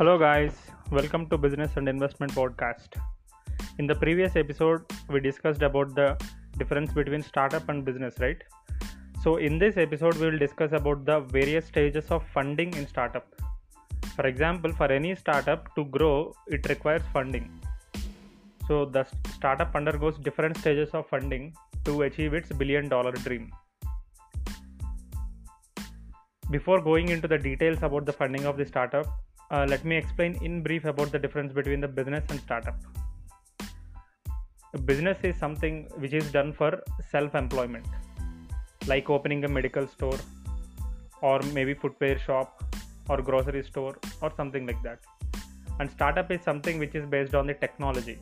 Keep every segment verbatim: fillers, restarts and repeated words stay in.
Hello guys, welcome to Business and Investment Podcast. In the previous episode, we discussed about the difference between startup and business, right? So in this episode, we will discuss about the various stages of funding in startup. For example, for any startup to grow, it requires funding. So the startup undergoes different stages of funding to achieve its billion dollar dream. Before going into the details about the funding of the startup, Uh, let me explain in brief about the difference between the business and startup. Business is something which is done for self-employment, like opening a medical store or maybe footwear shop or grocery store or something like that. And startup is something which is based on the technology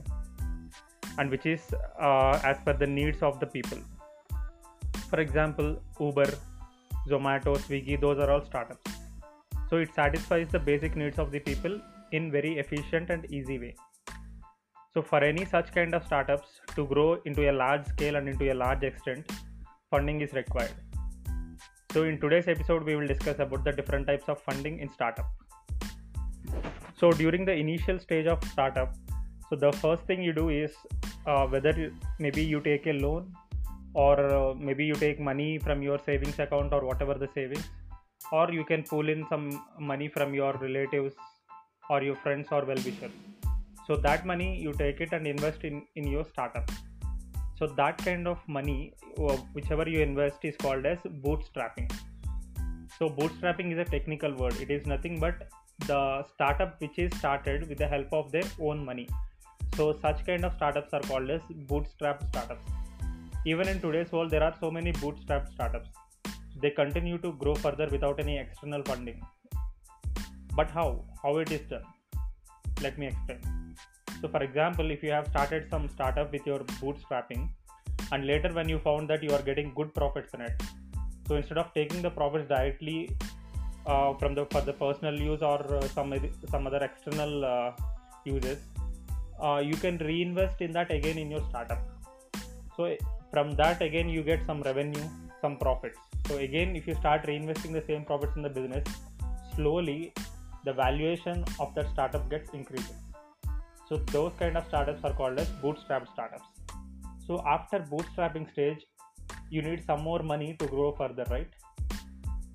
and which is uh, as per the needs of the people. For example, Uber, Zomato, Swiggy, those are all startups. So it satisfies the basic needs of the people in very efficient and easy way. So for any such kind of startups to grow into a large scale and into a large extent, funding is required. So in today's episode, we will discuss about the different types of funding in startup. So during the initial stage of startup, so the first thing you do is uh, whether you, maybe you take a loan or uh, maybe you take money from your savings account or whatever the savings. Or you can pull in some money from your relatives or your friends or well-wishers. So that money you take it and invest in, in your startup. So that kind of money, whichever you invest, is called as bootstrapping. So bootstrapping is a technical word. It is nothing but the startup which is started with the help of their own money. So such kind of startups are called as bootstrap startups. Even in today's world, there are so many bootstrap startups. They continue to grow further without any external funding. But how? How it is done? Let me explain. So for example, if you have started some startup with your bootstrapping and later when you found that you are getting good profits in it, so instead of taking the profits directly uh, from the for the personal use or uh, some, some other external uh, uses, uh, you can reinvest in that again in your startup. So from that again you get some revenue, some profits. So again, if you start reinvesting the same profits in the business, slowly the valuation of that startup gets increasing. So those kind of startups are called as bootstrap startups. So after bootstrapping stage, you need some more money to grow further, right?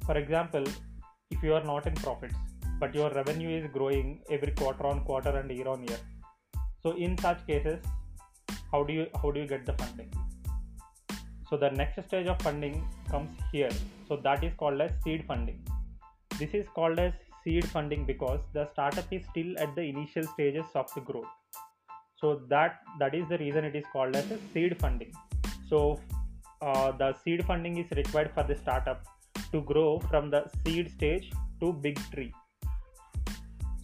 For example, if you are not in profits, but your revenue is growing every quarter on quarter and year on year. So in such cases, how do you, how do you get the funding? So the next stage of funding comes here. So that is called as seed funding. This is called as seed funding because the startup is still at the initial stages of the growth. So that, that is the reason it is called as a seed funding. So uh, the seed funding is required for the startup to grow from the seed stage to big tree.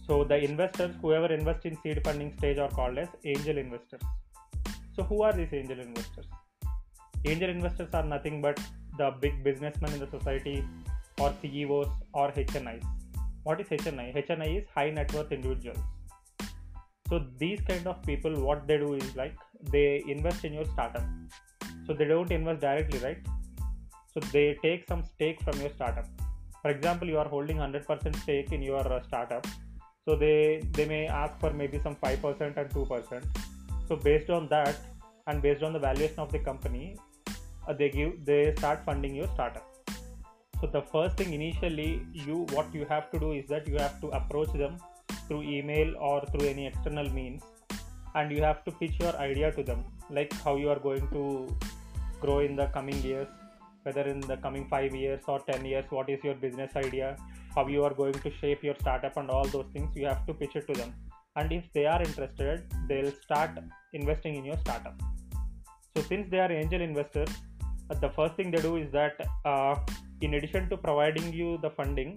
So the investors, whoever invests in seed funding stage, are called as angel investors. So who are these angel investors? Angel investors are nothing but the big businessmen in the society or C E Os or H N Is. What is H N I? H N I is high net worth individuals. So these kind of people, what they do is like they invest in your startup. So they don't invest directly, right? So they take some stake from your startup. For example, you are holding one hundred percent stake in your startup. So they, they may ask for maybe some five percent and two percent. So based on that and based on the valuation of the company, Uh, they give they start funding your startup. So the first thing initially you what you have to do is that you have to approach them through email or through any external means, and you have to pitch your idea to them, like how you are going to grow in the coming years, whether in the coming five years or ten years, what is your business idea, how you are going to shape your startup, and all those things you have to pitch it to them. And if they are interested, they'll start investing in your startup. So since they are angel investors, the first thing they do is that uh, in addition to providing you the funding,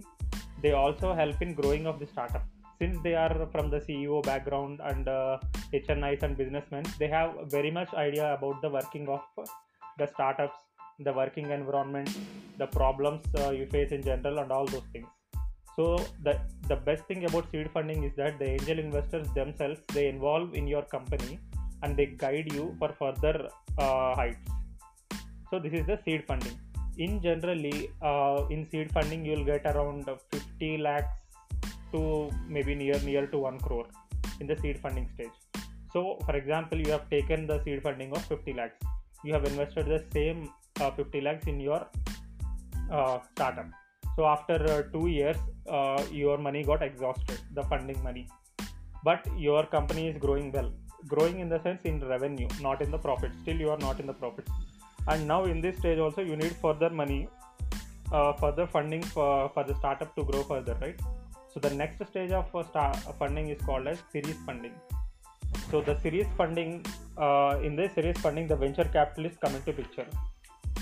they also help in growing of the startup. Since they are from the C E O background and uh, H N Is and businessmen, they have very much idea about the working of the startups, the working environment, the problems uh, you face in general, and all those things. So the, the best thing about seed funding is that the angel investors themselves, they involve in your company and they guide you for further uh, heights. So this is the seed funding. In generally, uh, in seed funding, you'll get around fifty lakhs to maybe near near to one crore in the seed funding stage. So for example, you have taken the seed funding of fifty lakhs. You have invested the same uh, fifty lakhs in your uh, startup. So after uh, two years, uh, your money got exhausted, the funding money. But your company is growing well, growing in the sense in revenue, not in the profit. Still, you are not in the profit. And now in this stage also, you need further money, uh, further funding for, for the startup to grow further, right? So the next stage of uh, star- funding is called as series funding. So the series funding, uh, in this series funding, the venture capitalists come into picture.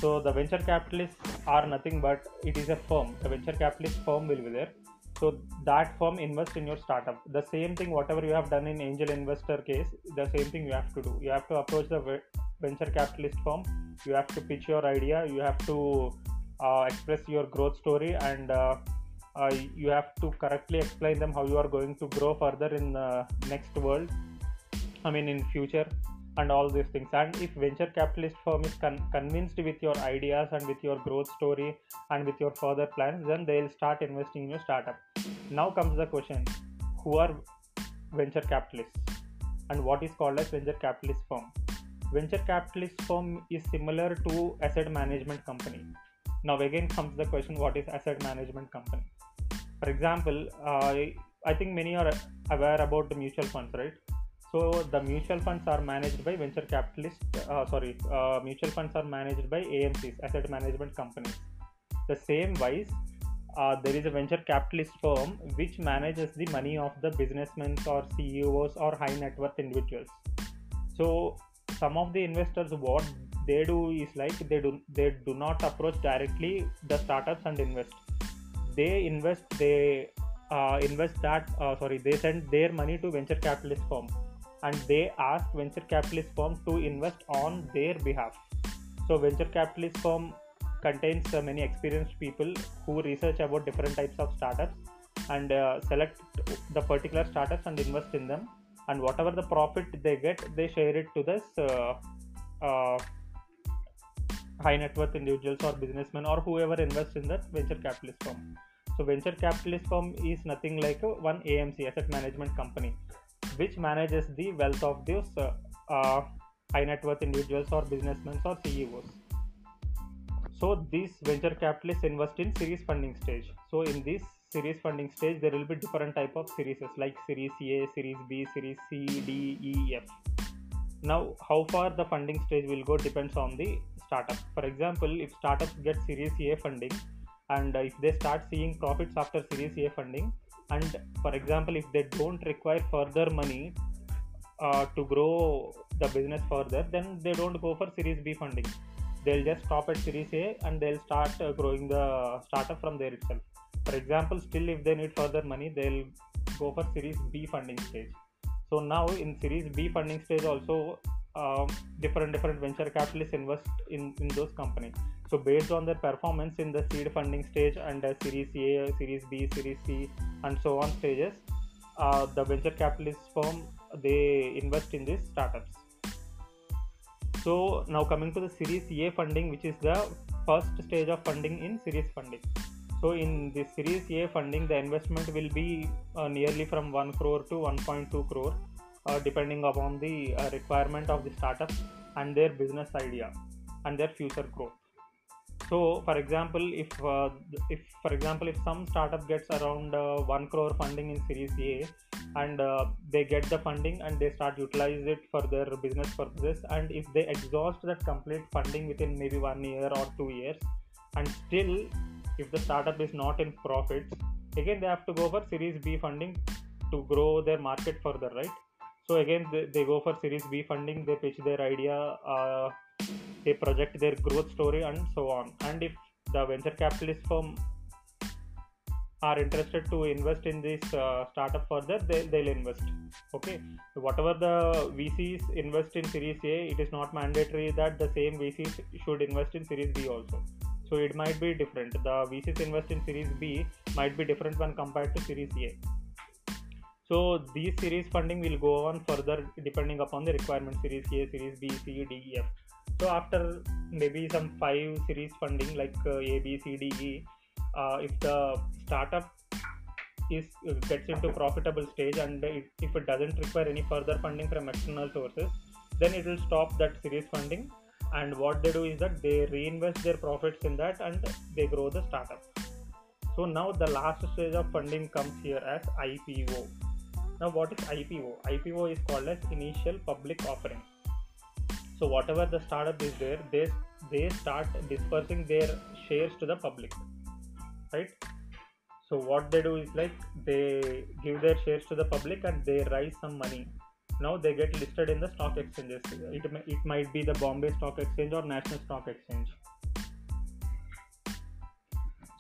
So the venture capitalists are nothing but it is a firm. The venture capitalist firm will be there. So that firm invests in your startup. The same thing whatever you have done in angel investor case, the same thing you have to do. You have to approach the venture capitalist firm. You have to pitch your idea. You have to uh, express your growth story, and uh, uh, you have to correctly explain them how you are going to grow further in the next world. I mean in future and all these things. And if venture capitalist firm is con- convinced with your ideas and with your growth story and with your further plans, then they will start investing in your startup. Now comes the question, who are venture capitalists and what is called as venture capitalist firm? Venture capitalist firm is similar to asset management company. Now again comes the question, what is asset management company? For example, uh, I think many are aware about the mutual funds, right? So the mutual funds are managed by venture capitalists, uh, sorry, uh, mutual funds are managed by A M Cs, asset management companies. The same wise, uh, there is a venture capitalist firm which manages the money of the businessmen or C E Os or high net worth individuals. So some of the investors, what they do is like they do, they do not approach directly the startups and invest. They invest, they uh, invest that, uh, sorry, they send their money to venture capitalist firm. And they ask venture capitalist firm to invest on their behalf. So venture capitalist firm contains uh, many experienced people who research about different types of startups and uh, select the particular startups and invest in them. And whatever the profit they get, they share it to this uh, uh, high net worth individuals or businessmen or whoever invests in that venture capitalist firm. So venture capitalist firm is nothing like uh, one A M C, asset management company, which manages the wealth of those uh, uh, high net worth individuals or businessmen or C E Os. So these venture capitalists invest in series funding stage. So in this series funding stage, there will be different type of series like series A, series B, series C, D, E, F. Now how far the funding stage will go depends on the startup. For example, if startups get series A funding and uh, if they start seeing profits after series A funding, and for example, if they don't require further money uh, to grow the business further, then they don't go for Series B funding. They'll just stop at Series A and they'll start uh, growing the startup from there itself. For example, still if they need further money, they'll go for Series B funding stage. So now in Series B funding stage also, uh, different different venture capitalists invest in, in those companies. So based on their performance in the seed funding stage and uh, Series A, Series B, Series C and so on stages, uh, the venture capitalist firm, they invest in these startups. So now coming to the Series A funding, which is the first stage of funding in series funding. So in the Series A funding, the investment will be uh, nearly from one crore to one point two crore uh, depending upon the uh, requirement of the startup and their business idea and their future growth. So, for example, if uh, if for example if some startup gets around uh, one crore funding in Series A, and uh, they get the funding and they start utilize it for their business purposes, and if they exhaust that complete funding within maybe one year or two years, and still if the startup is not in profits, again they have to go for Series B funding to grow their market further, right? So again they, they go for Series B funding, they pitch their idea. Uh, They project their growth story and so on. And if the venture capitalist firm are interested to invest in this uh, startup further, they, they'll invest. Okay, so whatever the V Cs invest in Series A, it is not mandatory that the same V Cs should invest in Series B also. So it might be different. The V Cs invest in Series B might be different when compared to Series A. So these series funding will go on further depending upon the requirement, Series A, Series B, C, D, E, F. So after maybe some five series funding like uh, A, B, C, D, E, uh, if the startup is gets into profitable stage, and it, if it doesn't require any further funding from external sources, then it will stop that series funding. And what they do is that they reinvest their profits in that and they grow the startup. So now the last stage of funding comes here as I P O. Now what is I P O? I P O is called as initial public offering. So whatever the startup is there, they they start dispersing their shares to the public, right? So what they do is like they give their shares to the public and they raise some money. Now they get listed in the stock exchanges. It it might be the Bombay Stock Exchange or National Stock Exchange.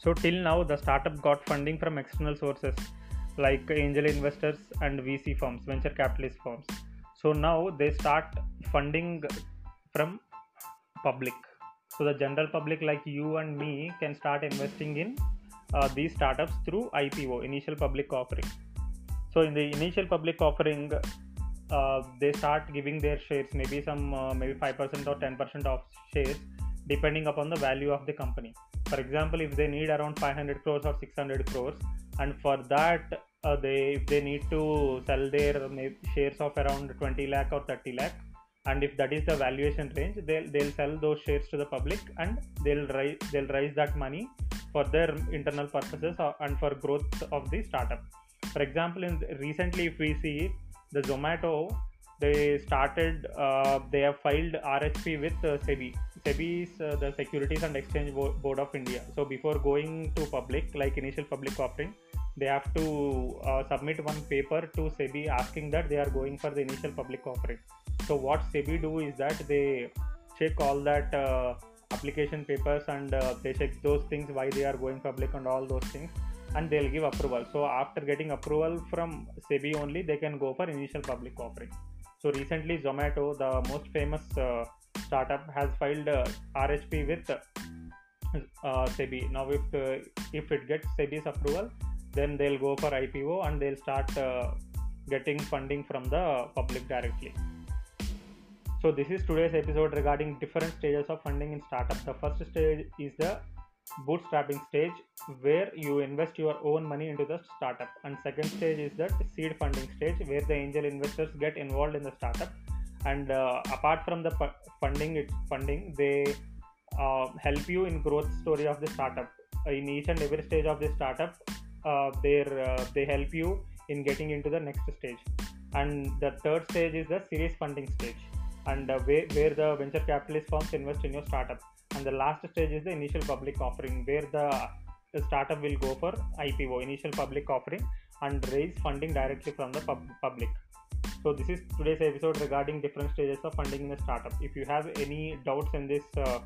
So till now the startup got funding from external sources like angel investors and V C firms, venture capitalist firms. So now they start funding from public. So the general public like you and me can start investing in Uh, these startups through I P O, initial public offering. So in the initial public offering, uh, they start giving their shares, maybe some uh, maybe five percent or ten percent of shares, depending upon the value of the company. For example, if they need around five hundred crores or six hundred crores, and for that uh, they if they need to sell their shares of around twenty lakh or thirty lakh, and if that is the valuation range, they'll they'll sell those shares to the public and they'll raise they'll raise that money for their internal purposes and for growth of the startup. For example, in recently if we see the Zomato, they started, uh, they have filed R H P with uh, SEBI. SEBI is uh, the Securities and Exchange Board of India. So before going to public, like initial public offering, they have to uh, submit one paper to SEBI asking that they are going for the initial public offering. So what SEBI do is that they check all that uh, application papers and uh, they check those things, why they are going public and all those things, and they'll give approval. So after getting approval from SEBI only, they can go for initial public offering. So recently Zomato, the most famous uh, startup, has filed uh, R H P with uh, SEBI. Now if uh, if it gets SEBI's approval, then they'll go for I P O and they'll start uh, getting funding from the public directly. So this is today's episode regarding different stages of funding in startup. The first stage is the bootstrapping stage, where you invest your own money into the startup. And second stage is the seed funding stage, where the angel investors get involved in the startup. And uh, apart from the funding, it's funding, they uh, help you in growth story of the startup. In each and every stage of the startup, uh, uh, they help you in getting into the next stage. And the third stage is the series funding stage, and uh, where, where the venture capitalist firms invest in your startup. And the last stage is the initial public offering, where the, the startup will go for I P O, initial public offering, and raise funding directly from the pub- public. So this is today's episode regarding different stages of funding in a startup. If you have any doubts in this uh,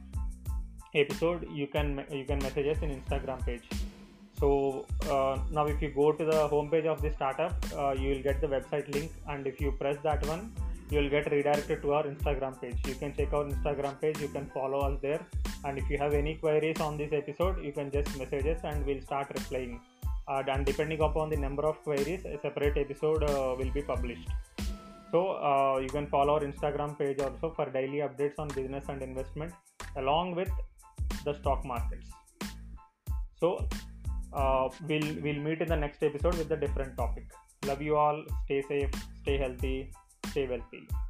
episode, you can you can message us in Instagram page. So uh, now if you go to the homepage of the startup, uh, you will get the website link, and if you press that one, you will get redirected to our Instagram page. You can check our Instagram page, you can follow us there. And if you have any queries on this episode, you can just message us and we'll start replying. Uh, and depending upon the number of queries, a separate episode uh, will be published. So uh, you can follow our Instagram page also for daily updates on business and investment, along with the stock markets. So uh, we'll, we'll meet in the next episode with a different topic. Love you all. Stay safe, stay healthy, stay wealthy.